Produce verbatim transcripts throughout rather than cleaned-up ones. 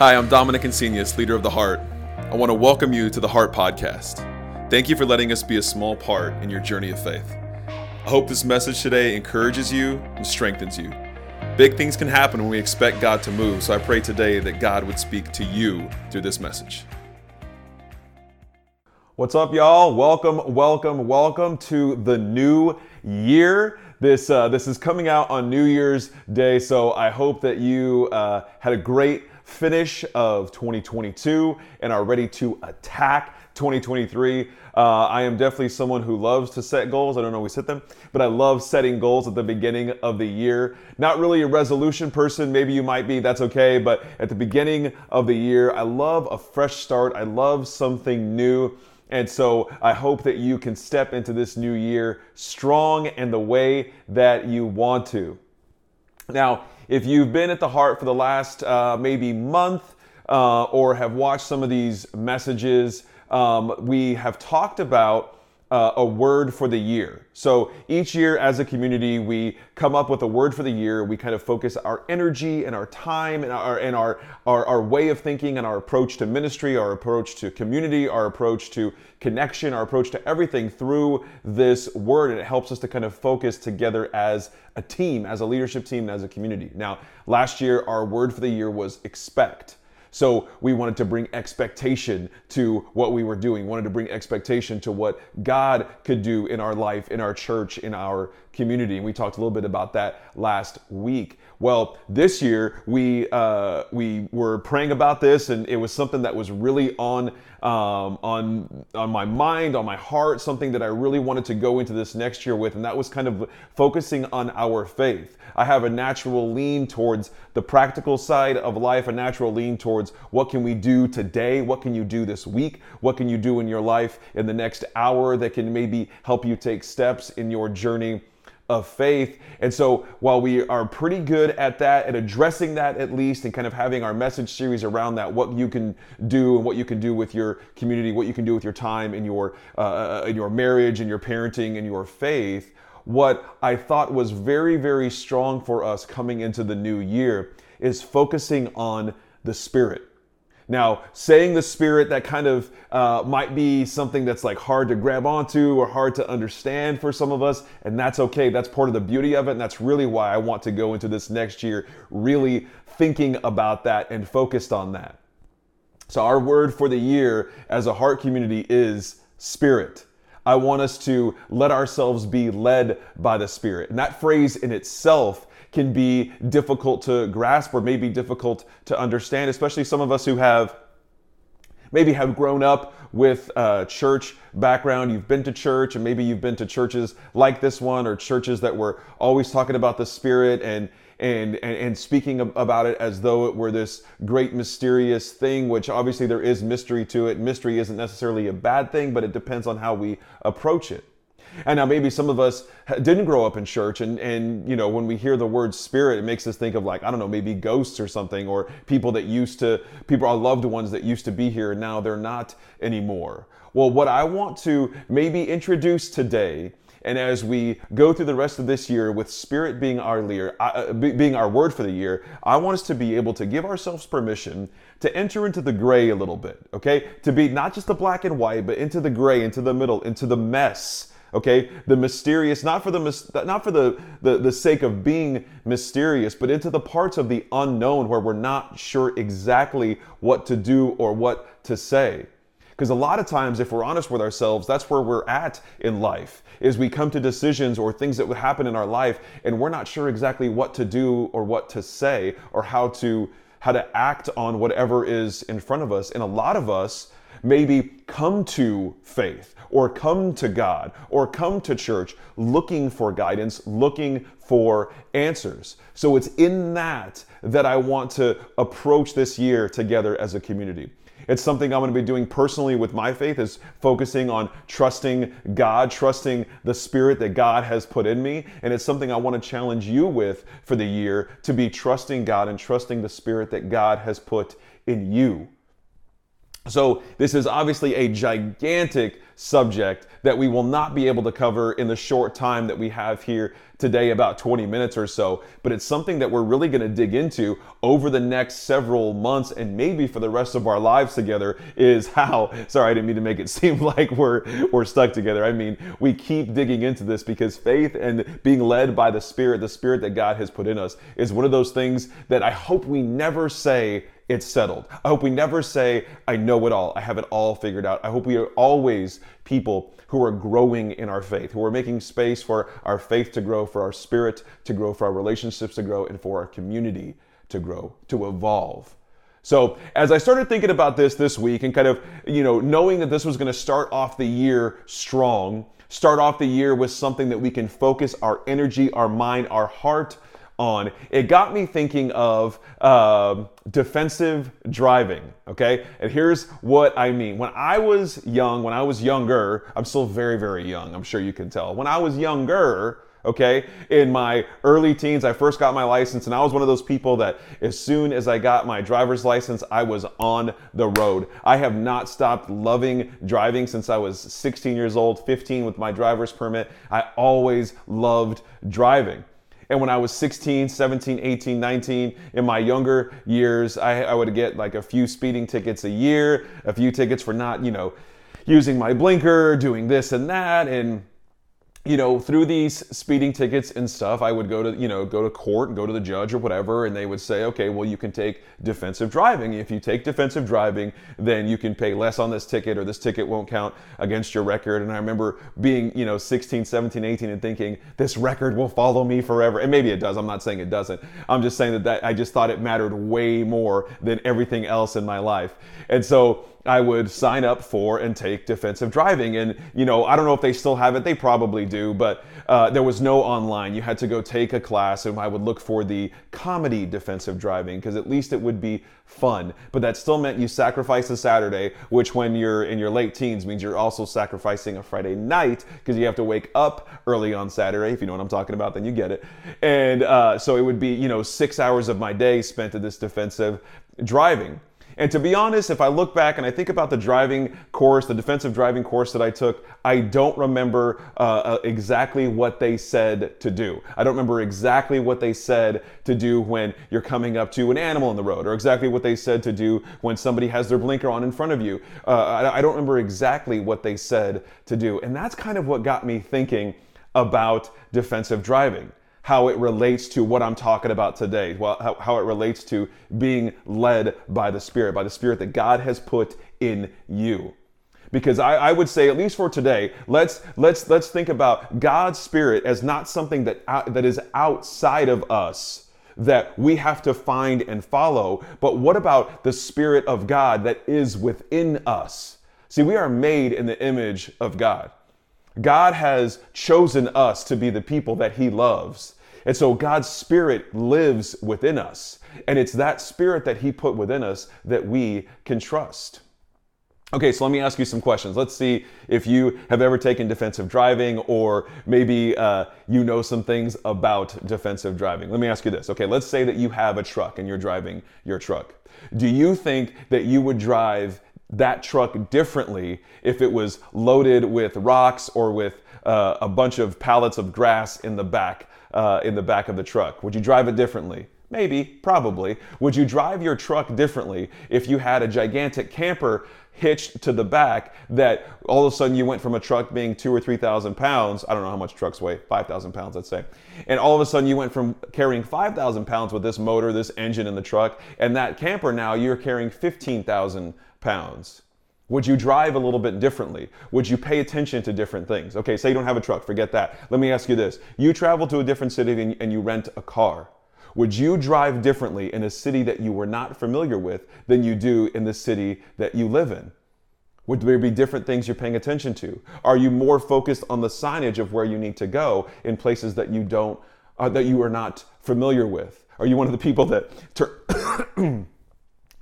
Hi, I'm Dominic Insinius, leader of the Heart. I want to welcome you to the Heart Podcast. Thank you for letting us be a small part in your journey of faith. I hope this message today encourages you and strengthens you. Big things can happen when we expect God to move, so I pray today that God would speak to you through this message. What's up, y'all? Welcome, welcome, welcome to the new year. This uh, this is coming out on New Year's Day, so I hope that you uh, had a great finish of twenty twenty-two and are ready to attack twenty twenty-three. Uh, I am definitely someone who loves to set goals. I don't always hit them, but I love setting goals at the beginning of the year. Not really a resolution person. Maybe you might be, that's okay. But at the beginning of the year, I love a fresh start. I love something new. And so I hope that you can step into this new year strong and the way that you want to. Now, if you've been at the Heart for the last uh, maybe month uh, or have watched some of these messages, um, we have talked about uh, a word for the year. So each year as a community, we come up with a word for the year. We kind of focus our energy and our time and our and our, our, our way of thinking and our approach to ministry, our approach to community, our approach to connection, our approach to everything through this word. And it helps us to kind of focus together as a team, as a leadership team, and as a community. Now, last year, our word for the year was expect. So we wanted to bring expectation to what we were doing, wanted to bring expectation to what God could do in our life, in our church, in our community. And we talked a little bit about that last week. Well, this year we uh, we were praying about this, and it was something that was really on um, on on my mind, on my heart, something that I really wanted to go into this next year with, and that was kind of focusing on our faith. I have a natural lean towards the practical side of life, a natural lean towards what can we do today, what can you do this week, what can you do in your life in the next hour that can maybe help you take steps in your journey of faith. And so while we are pretty good at that, at addressing that at least, and kind of having our message series around that, what you can do and what you can do with your community, what you can do with your time and your, uh, in your marriage and your parenting and your faith, what I thought was very, very strong for us coming into the new year is focusing on the Spirit. Now, saying the Spirit, that kind of uh, might be something that's like hard to grab onto or hard to understand for some of us, and that's okay. That's part of the beauty of it, and that's really why I want to go into this next year really thinking about that and focused on that. So our word for the year as a Heart community is Spirit. I want us to let ourselves be led by the Spirit. And that phrase in itself can be difficult to grasp or maybe difficult to understand, especially some of us who have maybe have grown up with a church background. You've been to church, and maybe you've been to churches like this one or churches that were always talking about the Spirit and And, and and speaking about it as though it were this great mysterious thing, which obviously there is mystery to it. Mystery isn't necessarily a bad thing, but it depends on how we approach it. And now maybe some of us didn't grow up in church, and, and you know, when we hear the word Spirit, it makes us think of, like, I don't know, maybe ghosts or something, or people that used to, people, our loved ones that used to be here, and now they're not anymore. Well, what I want to maybe introduce today, and as we go through the rest of this year with Spirit being our leader, uh, being our word for the year, I want us to be able to give ourselves permission to enter into the gray a little bit, okay? To be not just the black and white, but into the gray, into the middle, into the mess, okay? The mysterious, not for the not for the, the, the sake of being mysterious, but into the parts of the unknown where we're not sure exactly what to do or what to say. Because a lot of times, if we're honest with ourselves, that's where we're at in life, is we come to decisions or things that would happen in our life, and we're not sure exactly what to do or what to say or how to how to act on whatever is in front of us. And a lot of us maybe come to faith or come to God or come to church looking for guidance, looking for answers. So it's in that that I want to approach this year together as a community. It's something I'm going to be doing personally with my faith, is focusing on trusting God, trusting the Spirit that God has put in me. And it's something I want to challenge you with for the year, to be trusting God and trusting the Spirit that God has put in you. So this is obviously a gigantic subject that we will not be able to cover in the short time that we have here today, about twenty minutes or so, but it's something that we're really going to dig into over the next several months and maybe for the rest of our lives together, is how, sorry, I didn't mean to make it seem like we're we're stuck together. I mean, we keep digging into this because faith and being led by the Spirit, the Spirit that God has put in us, is one of those things that I hope we never say it's settled. I hope we never say, I know it all, I have it all figured out. I hope we are always people who are growing in our faith, who are making space for our faith to grow, for our spirit to grow, for our relationships to grow, and for our community to grow, to evolve. So as I started thinking about this this week and kind of, you know, knowing that this was going to start off the year strong, start off the year with something that we can focus our energy, our mind, our heart on, it got me thinking of uh, defensive driving, okay? And here's what I mean. When I was young, when I was younger, I'm still very, very young, I'm sure you can tell. When I was younger, okay, in my early teens, I first got my license, and I was one of those people that as soon as I got my driver's license, I was on the road. I have not stopped loving driving since I was sixteen years old, fifteen with my driver's permit. I always loved driving. And when I was sixteen, seventeen, eighteen, nineteen, in my younger years, I, I would get like a few speeding tickets a year, a few tickets for not, you know, using my blinker, doing this and that. And, you know, through these speeding tickets and stuff, I would go to, you know, go to court and go to the judge or whatever. And they would say, okay, well, you can take defensive driving. If you take defensive driving, then you can pay less on this ticket, or this ticket won't count against your record. And I remember being, you know, sixteen, seventeen, eighteen and thinking, this record will follow me forever. And maybe it does. I'm not saying it doesn't. I'm just saying that, that I just thought it mattered way more than everything else in my life. And so I would sign up for and take defensive driving. And, you know, I don't know if they still have it. They probably do, but uh, there was no online. You had to go take a class, and I would look for the comedy defensive driving because at least it would be fun. But that still meant you sacrifice a Saturday, which when you're in your late teens means you're also sacrificing a Friday night because you have to wake up early on Saturday. If you know what I'm talking about, then you get it. And uh, so it would be, you know, six hours of my day spent at this defensive driving. And to be honest, if I look back and I think about the driving course, the defensive driving course that I took, I don't remember uh, exactly what they said to do. I don't remember exactly what they said to do when you're coming up to an animal on the road, or exactly what they said to do when somebody has their blinker on in front of you. Uh, I, I don't remember exactly what they said to do. And that's kind of what got me thinking about defensive driving, how it relates to what I'm talking about today, well, how it relates to being led by the Spirit, by the Spirit that God has put in you. Because I, I would say, at least for today, let's let's let's think about God's Spirit as not something that that is outside of us that we have to find and follow, but what about the Spirit of God that is within us? See, we are made in the image of God. God has chosen us to be the people that He loves. And so God's Spirit lives within us. And it's that Spirit that He put within us that we can trust. Okay, so let me ask you some questions. Let's see if you have ever taken defensive driving, or maybe uh, you know some things about defensive driving. Let me ask you this. Okay, let's say that you have a truck and you're driving your truck. Do you think that you would drive that truck differently if it was loaded with rocks or with uh, a bunch of pallets of grass in the back uh, in the back of the truck? Would you drive it differently? Maybe, probably. Would you drive your truck differently if you had a gigantic camper hitched to the back that all of a sudden you went from a truck being two or three thousand pounds, I don't know how much trucks weigh, five thousand pounds I'd say, and all of a sudden you went from carrying five thousand pounds with this motor, this engine in the truck, and that camper now you're carrying fifteen thousand pounds. Would you drive a little bit differently? Would you pay attention to different things? Okay, say you don't have a truck, forget that. Let me ask you this. You travel to a different city and, and you rent a car. Would you drive differently in a city that you were not familiar with than you do in the city that you live in? Would there be different things you're paying attention to? Are you more focused on the signage of where you need to go in places that you don't, uh, that you are not familiar with? Are you one of the people that turn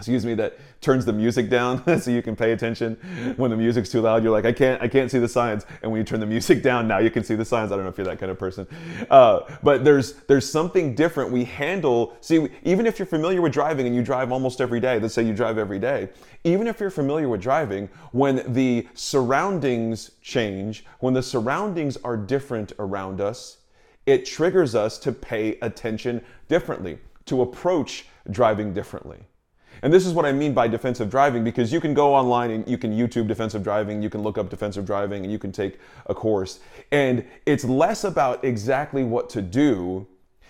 excuse me, that turns the music down so you can pay attention. When the music's too loud, you're like, I can't, I can't see the signs. And when you turn the music down, now you can see the signs. I don't know if you're that kind of person. Uh, but there's there's something different we handle. See, even if you're familiar with driving and you drive almost every day, let's say you drive every day, even if you're familiar with driving, when the surroundings change, when the surroundings are different around us, it triggers us to pay attention differently, to approach driving differently. And this is what I mean by defensive driving, because you can go online and you can YouTube defensive driving, you can look up defensive driving, and you can take a course. And it's less about exactly what to do.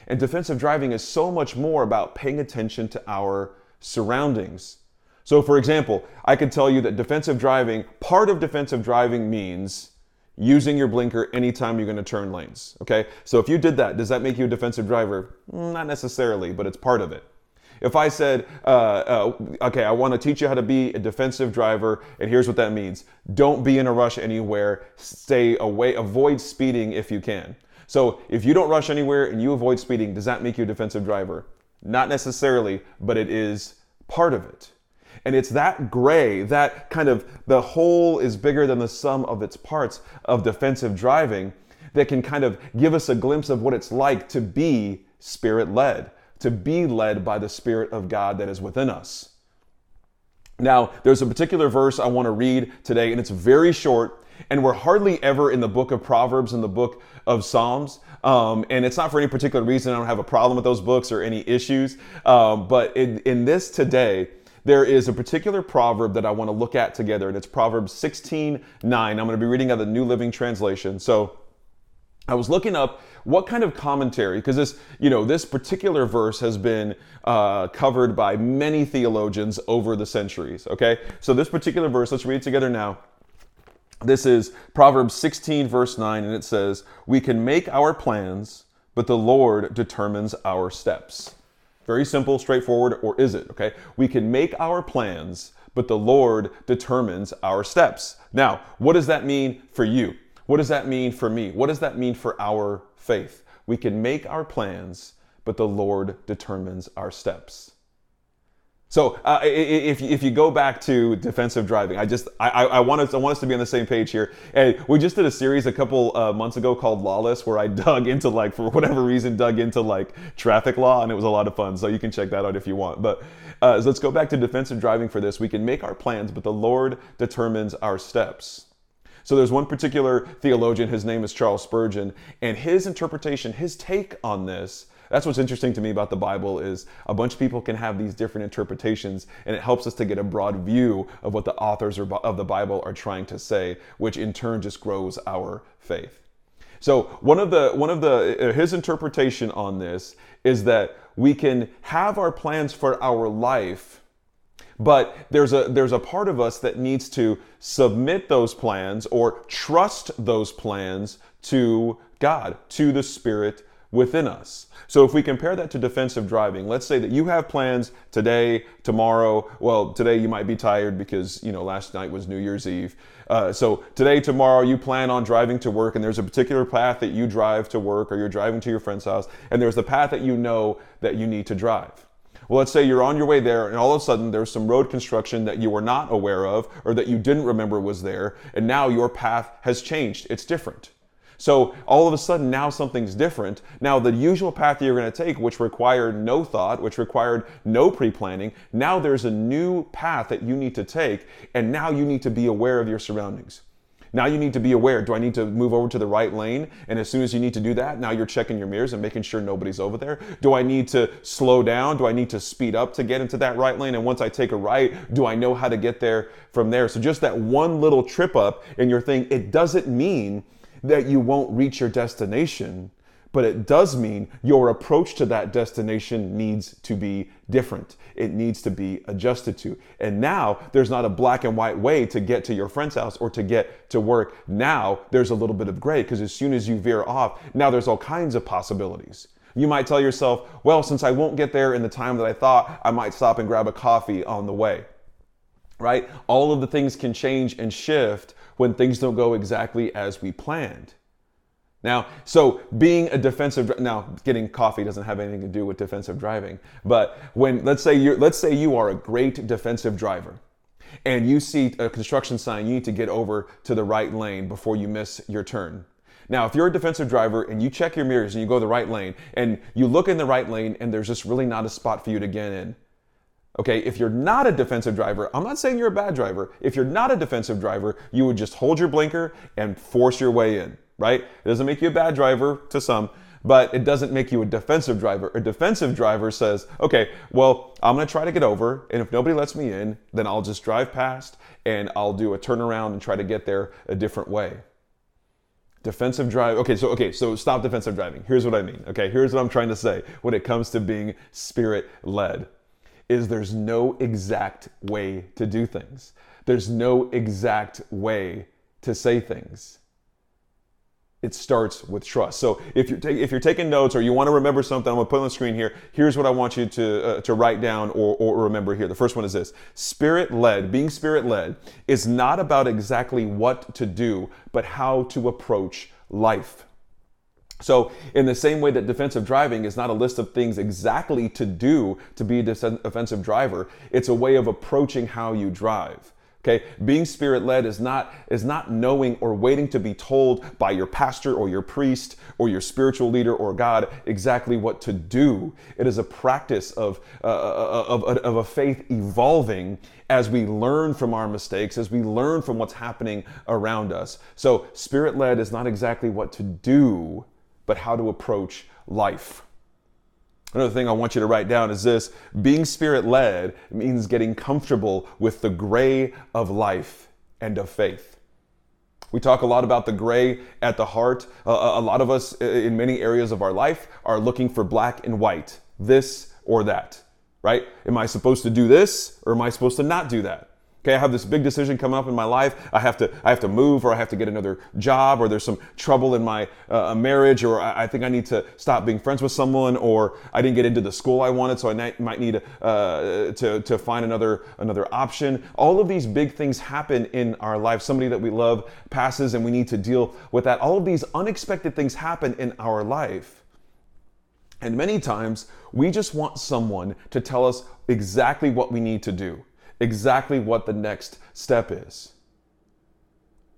And defensive driving is so much more about paying attention to our surroundings. So for example, I could tell you that defensive driving, part of defensive driving means using your blinker anytime you're going to turn lanes. Okay. So if you did that, does that make you a defensive driver? Not necessarily, but it's part of it. If I said, uh, uh, okay, I want to teach you how to be a defensive driver, and here's what that means. Don't be in a rush anywhere. Stay away. Avoid speeding if you can. So if you don't rush anywhere and you avoid speeding, does that make you a defensive driver? Not necessarily, but it is part of it. And it's that gray, that kind of the whole is bigger than the sum of its parts of defensive driving, that can kind of give us a glimpse of what it's like to be spirit-led, to be led by the Spirit of God that is within us. Now, there's a particular verse I want to read today, and it's very short, and we're hardly ever in the book of Proverbs and the book of Psalms. Um, and it's not for any particular reason. I don't have a problem with those books or any issues. Um, but in, in this today, there is a particular proverb that I want to look at together, and it's Proverbs sixteen nine. I'm going to be reading out of the New Living Translation. So I was looking up what kind of commentary, because this, you know, this particular verse has been uh, covered by many theologians over the centuries. Okay, so this particular verse, let's read it together now. This is Proverbs sixteen, verse nine, and it says, "We can make our plans, but the Lord determines our steps." Very simple, straightforward, or is it? Okay, we can make our plans, but the Lord determines our steps. Now, what does that mean for you? What does that mean for me? What does that mean for our faith? We can make our plans, but the Lord determines our steps. So uh, if, if you go back to defensive driving, I just I, I, want us, I want us to be on the same page here. And we just did a series a couple uh, months ago called Lawless, where I dug into, like, for whatever reason, dug into like traffic law, and it was a lot of fun. So you can check that out if you want. But uh, so let's go back to defensive driving for this. We can make our plans, but the Lord determines our steps. So there's one particular theologian, his name is Charles Spurgeon, and his interpretation, his take on this, that's what's interesting to me about the Bible, is a bunch of people can have these different interpretations, and it helps us to get a broad view of what the authors of the Bible are trying to say, which in turn just grows our faith. So one of the, one of the, his interpretation on this is that we can have our plans for our life, but there's a there's a part of us that needs to submit those plans or trust those plans to God, to the Spirit within us. So if we compare that to defensive driving, let's say that you have plans today, tomorrow. Well, today you might be tired because, you know, last night was New Year's Eve. Uh, so today, tomorrow, you plan on driving to work, and there's a particular path that you drive to work, or you're driving to your friend's house, and there's the path that you know that you need to drive. Well, let's say you're on your way there, and all of a sudden there's some road construction that you were not aware of, or that you didn't remember was there, and now your path has changed. It's different. So all of a sudden now something's different. Now the usual path that you're going to take, which required no thought, which required no pre-planning, now there's a new path that you need to take, and now you need to be aware of your surroundings. Now you need to be aware, do I need to move over to the right lane? And as soon as you need to do that, now you're checking your mirrors and making sure nobody's over there. Do I need to slow down? Do I need to speed up to get into that right lane? And once I take a right, do I know how to get there from there? So just that one little trip up in your thing, it doesn't mean that you won't reach your destination, but it does mean your approach to that destination needs to be different. It needs to be adjusted to. And now there's not a black and white way to get to your friend's house or to get to work. Now there's a little bit of gray, because as soon as you veer off, now there's all kinds of possibilities. You might tell yourself, well, since I won't get there in the time that I thought, I might stop and grab a coffee on the way, right? All of the things can change and shift when things don't go exactly as we planned. Now, so being a defensive, now getting coffee doesn't have anything to do with defensive driving, but when, let's say you're, let's say you are a great defensive driver and you see a construction sign, you need to get over to the right lane before you miss your turn. Now, if you're a defensive driver and you check your mirrors and you go the right lane and you look in the right lane and there's just really not a spot for you to get in. Okay, if you're not a defensive driver, I'm not saying you're a bad driver. If you're not a defensive driver, you would just hold your blinker and force your way in, right? It doesn't make you a bad driver to some, but it doesn't make you a defensive driver. A defensive driver says, okay, well, I'm going to try to get over, and if nobody lets me in, then I'll just drive past and I'll do a turnaround and try to get there a different way. Defensive drive. Okay, so okay, so stop defensive driving. Here's what I mean. Okay, here's what I'm trying to say when it comes to being spirit-led is there's no exact way to do things. There's no exact way to say things. It starts with trust. So if you're, ta- if you're taking notes or you want to remember something, I'm going to put on the screen here. Here's what I want you to uh, to write down or, or remember here. The first one is this. Spirit-led, being spirit-led is not about exactly what to do, but how to approach life. So in the same way that defensive driving is not a list of things exactly to do to be a defensive driver, it's a way of approaching how you drive. Okay, being spirit-led is not is not knowing or waiting to be told by your pastor or your priest or your spiritual leader or God exactly what to do. It is a practice of, uh, of, of a faith evolving as we learn from our mistakes, as we learn from what's happening around us. So spirit-led is not exactly what to do, but how to approach life. Another thing I want you to write down is this. Being spirit-led means getting comfortable with the gray of life and of faith. We talk a lot about the gray at the heart. Uh, a lot of us in many areas of our life are looking for black and white, this or that, right? Am I supposed to do this or am I supposed to not do that? Okay, I have this big decision coming up in my life. I have to, I have to move, or I have to get another job, or there's some trouble in my uh, marriage, or I, I think I need to stop being friends with someone, or I didn't get into the school I wanted, so I na- might need uh, to to find another another option. All of these big things happen in our life. Somebody that we love passes, and we need to deal with that. All of these unexpected things happen in our life, and many times we just want someone to tell us exactly what we need to do. Exactly what the next step is.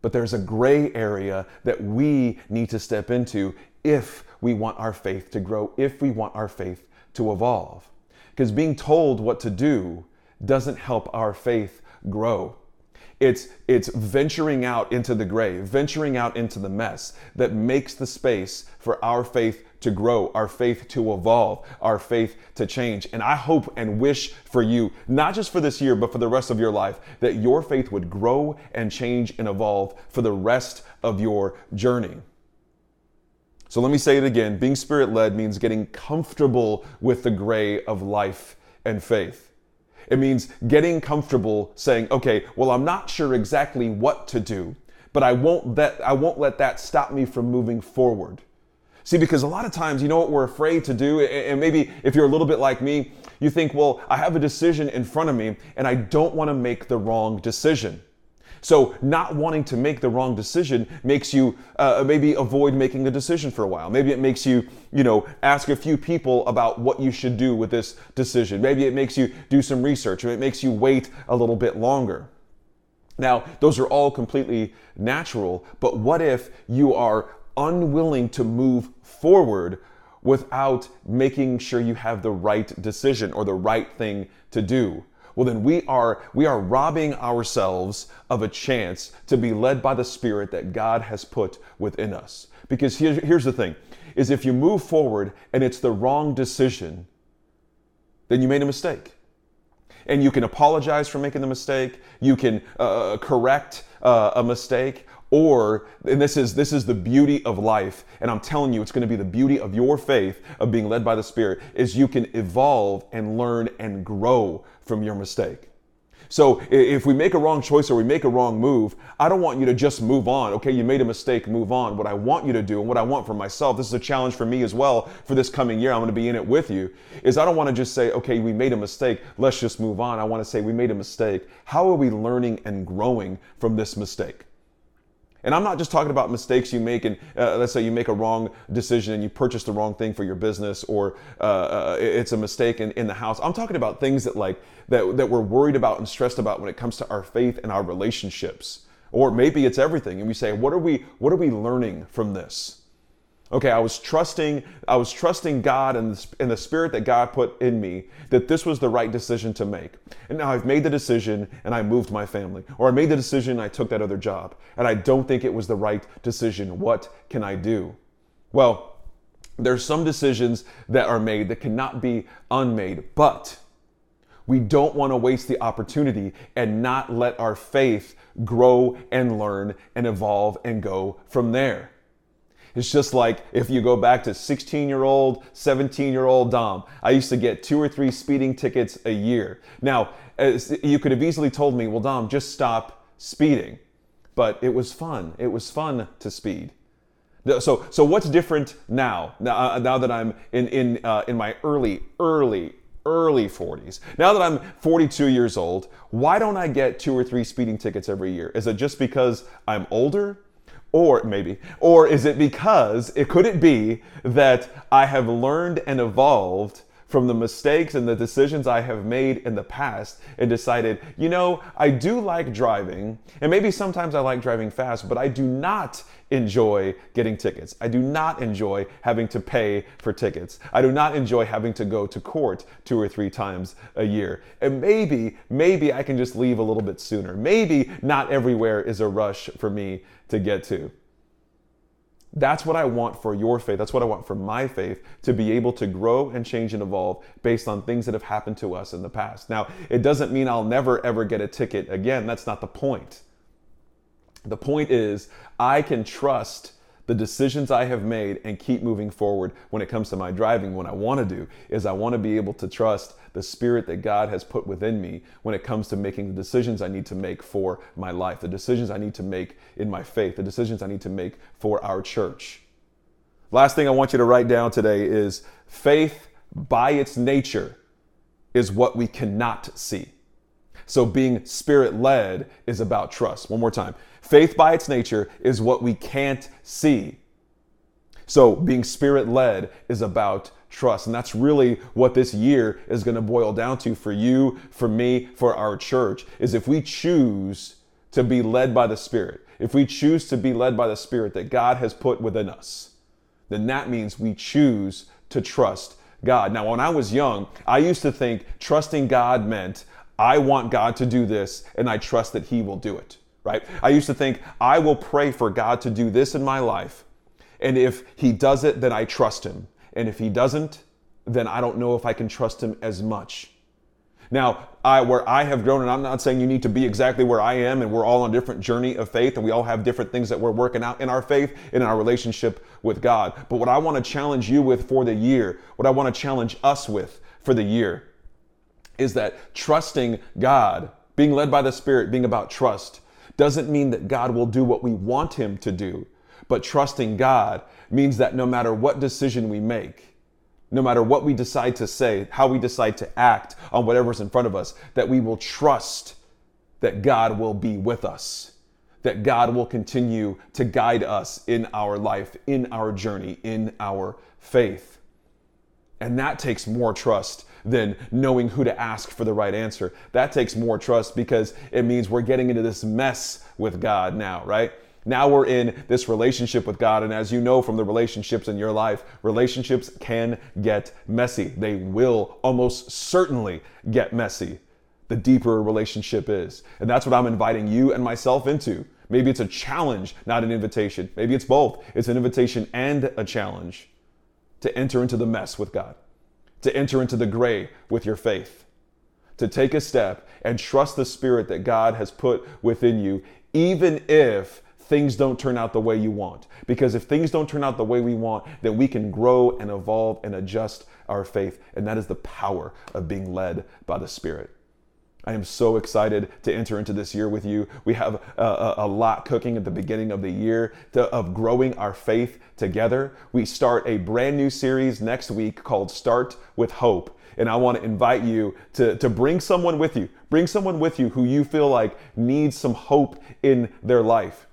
But there's a gray area that we need to step into if we want our faith to grow, if we want our faith to evolve. Because being told what to do doesn't help our faith grow. It's, it's venturing out into the gray, venturing out into the mess that makes the space for our faith to grow, our faith to evolve, our faith to change. And I hope and wish for you, not just for this year, but for the rest of your life, that your faith would grow and change and evolve for the rest of your journey. So let me say it again. Being spirit-led means getting comfortable with the gray of life and faith. It means getting comfortable saying, okay, well, I'm not sure exactly what to do, but I won't that, I won't let that stop me from moving forward. See, because a lot of times, you know what we're afraid to do, and maybe if you're a little bit like me, you think, well, I have a decision in front of me, and I don't want to make the wrong decision. So not wanting to make the wrong decision makes you uh, maybe avoid making a decision for a while. Maybe it makes you, you know, ask a few people about what you should do with this decision. Maybe it makes you do some research, or it makes you wait a little bit longer. Now, those are all completely natural, but what if you are unwilling to move forward without making sure you have the right decision or the right thing to do? Well, then we are we are robbing ourselves of a chance to be led by the Spirit that God has put within us. Because here, here's the thing, is if you move forward and it's the wrong decision, then you made a mistake. And you can apologize for making the mistake. You can uh, correct uh, a mistake. Or, and this is this is the beauty of life, and I'm telling you, it's going to be the beauty of your faith of being led by the Spirit, is you can evolve and learn and grow from your mistake. So if we make a wrong choice or we make a wrong move, I don't want you to just move on. Okay, you made a mistake, move on. What I want you to do and what I want for myself, this is a challenge for me as well for this coming year, I'm going to be in it with you, is I don't want to just say, okay, we made a mistake, let's just move on. I want to say we made a mistake. How are we learning and growing from this mistake? And I'm not just talking about mistakes you make, and uh, let's say you make a wrong decision and you purchase the wrong thing for your business, or uh, uh, it's a mistake in, in the house. I'm talking about things that like that that we're worried about and stressed about when it comes to our faith and our relationships. Or maybe it's everything, and we say, what are we what are we learning from this? Okay, I was trusting I was trusting God and the, and the spirit that God put in me that this was the right decision to make. And now I've made the decision and I moved my family. Or I made the decision and I took that other job. And I don't think it was the right decision. What can I do? Well, there's some decisions that are made that cannot be unmade, but we don't want to waste the opportunity and not let our faith grow and learn and evolve and go from there. It's just like if you go back to sixteen-year-old, seventeen-year-old Dom, I used to get two or three speeding tickets a year. Now, you could have easily told me, well, Dom, just stop speeding. But it was fun. It was fun to speed. So, so what's different now, now, now that I'm in, in, uh, in my early, early, early forties? Now that I'm forty-two years old, why don't I get two or three speeding tickets every year? Is it just because I'm older? Or maybe, or is it because, it could it be that I have learned and evolved from the mistakes and the decisions I have made in the past and decided, you know, I do like driving, and maybe sometimes I like driving fast, but I do not enjoy getting tickets. I do not enjoy having to pay for tickets. I do not enjoy having to go to court two or three times a year. And maybe, maybe I can just leave a little bit sooner. Maybe not everywhere is a rush for me to get to. That's what I want for your faith. That's what I want for my faith, to be able to grow and change and evolve based on things that have happened to us in the past. Now, it doesn't mean I'll never ever get a ticket again. That's not the point. The point is, I can trust the decisions I have made and keep moving forward when it comes to my driving. What I want to do is I want to be able to trust the spirit that God has put within me when it comes to making the decisions I need to make for my life, the decisions I need to make in my faith, the decisions I need to make for our church. Last thing I want you to write down today is faith by its nature is what we cannot see. So being spirit-led is about trust. One more time. Faith by its nature is what we can't see. So being spirit-led is about trust. And that's really what this year is going to boil down to for you, for me, for our church, is if we choose to be led by the Spirit, if we choose to be led by the Spirit that God has put within us, then that means we choose to trust God. Now, when I was young, I used to think trusting God meant I want God to do this, and I trust that He will do it, right? I used to think, I will pray for God to do this in my life, and if He does it, then I trust Him. And if He doesn't, then I don't know if I can trust Him as much. Now, I, where I have grown, and I'm not saying you need to be exactly where I am, and we're all on a different journey of faith, and we all have different things that we're working out in our faith and in our relationship with God. But what I want to challenge you with for the year, what I want to challenge us with for the year, is that trusting God, being led by the Spirit, being about trust, doesn't mean that God will do what we want Him to do. But trusting God means that no matter what decision we make, no matter what we decide to say, how we decide to act on whatever's in front of us, that we will trust that God will be with us, that God will continue to guide us in our life, in our journey, in our faith. And that takes more trust than knowing who to ask for the right answer. That takes more trust because it means we're getting into this mess with God now, right? Now we're in this relationship with God. And as you know from the relationships in your life, relationships can get messy. They will almost certainly get messy, the deeper a relationship is. And that's what I'm inviting you and myself into. Maybe it's a challenge, not an invitation. Maybe it's both. It's an invitation and a challenge to enter into the mess with God, to enter into the gray with your faith, to take a step and trust the Spirit that God has put within you, even if things don't turn out the way you want. Because if things don't turn out the way we want, then we can grow and evolve and adjust our faith. And that is the power of being led by the Spirit. I am so excited to enter into this year with you. We have a, a, a lot cooking at the beginning of the year to, of growing our faith together. We start a brand new series next week called Start With Hope. And I want to invite you to, to bring someone with you. Bring someone with you who you feel like needs some hope in their life,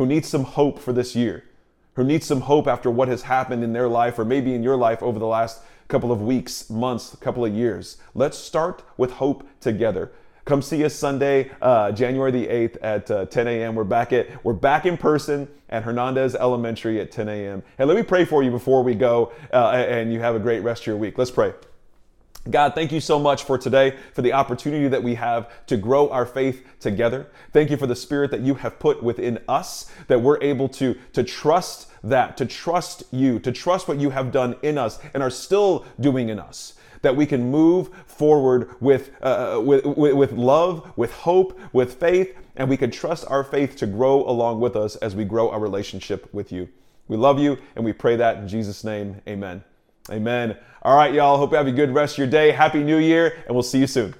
who needs some hope for this year, who needs some hope after what has happened in their life or maybe in your life over the last couple of weeks, months, couple of years. Let's start with hope together. Come see us Sunday, uh, January the eighth at uh, ten a.m. We're back at we're back in person at Hernandez Elementary at ten a.m. And let me pray for you before we go, uh, and you have a great rest of your week. Let's pray. God, thank you so much for today, for the opportunity that we have to grow our faith together. Thank you for the spirit that you have put within us, that we're able to, to trust that, to trust you, to trust what you have done in us and are still doing in us, that we can move forward with, uh, with, with love, with hope, with faith, and we can trust our faith to grow along with us as we grow our relationship with you. We love you, and we pray that in Jesus' name, amen. Amen. All right, y'all. Hope you have a good rest of your day. Happy New Year, and we'll see you soon.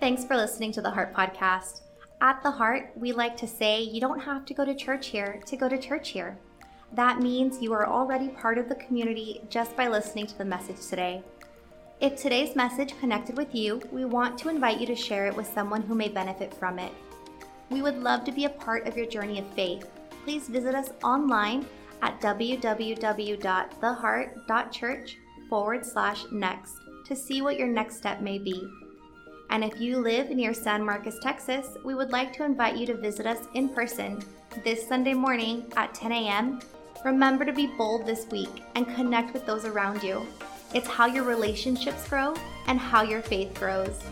Thanks for listening to the Heart Podcast. At the Heart, we like to say you don't have to go to church here to go to church here. That means you are already part of the community just by listening to the message today. If today's message connected with you, we want to invite you to share it with someone who may benefit from it. We would love to be a part of your journey of faith. Please visit us online at www.theheart.church forward slash next to see what your next step may be. And if you live near San Marcos, Texas, we would like to invite you to visit us in person this Sunday morning at ten a.m. Remember to be bold this week and connect with those around you. It's how your relationships grow and how your faith grows.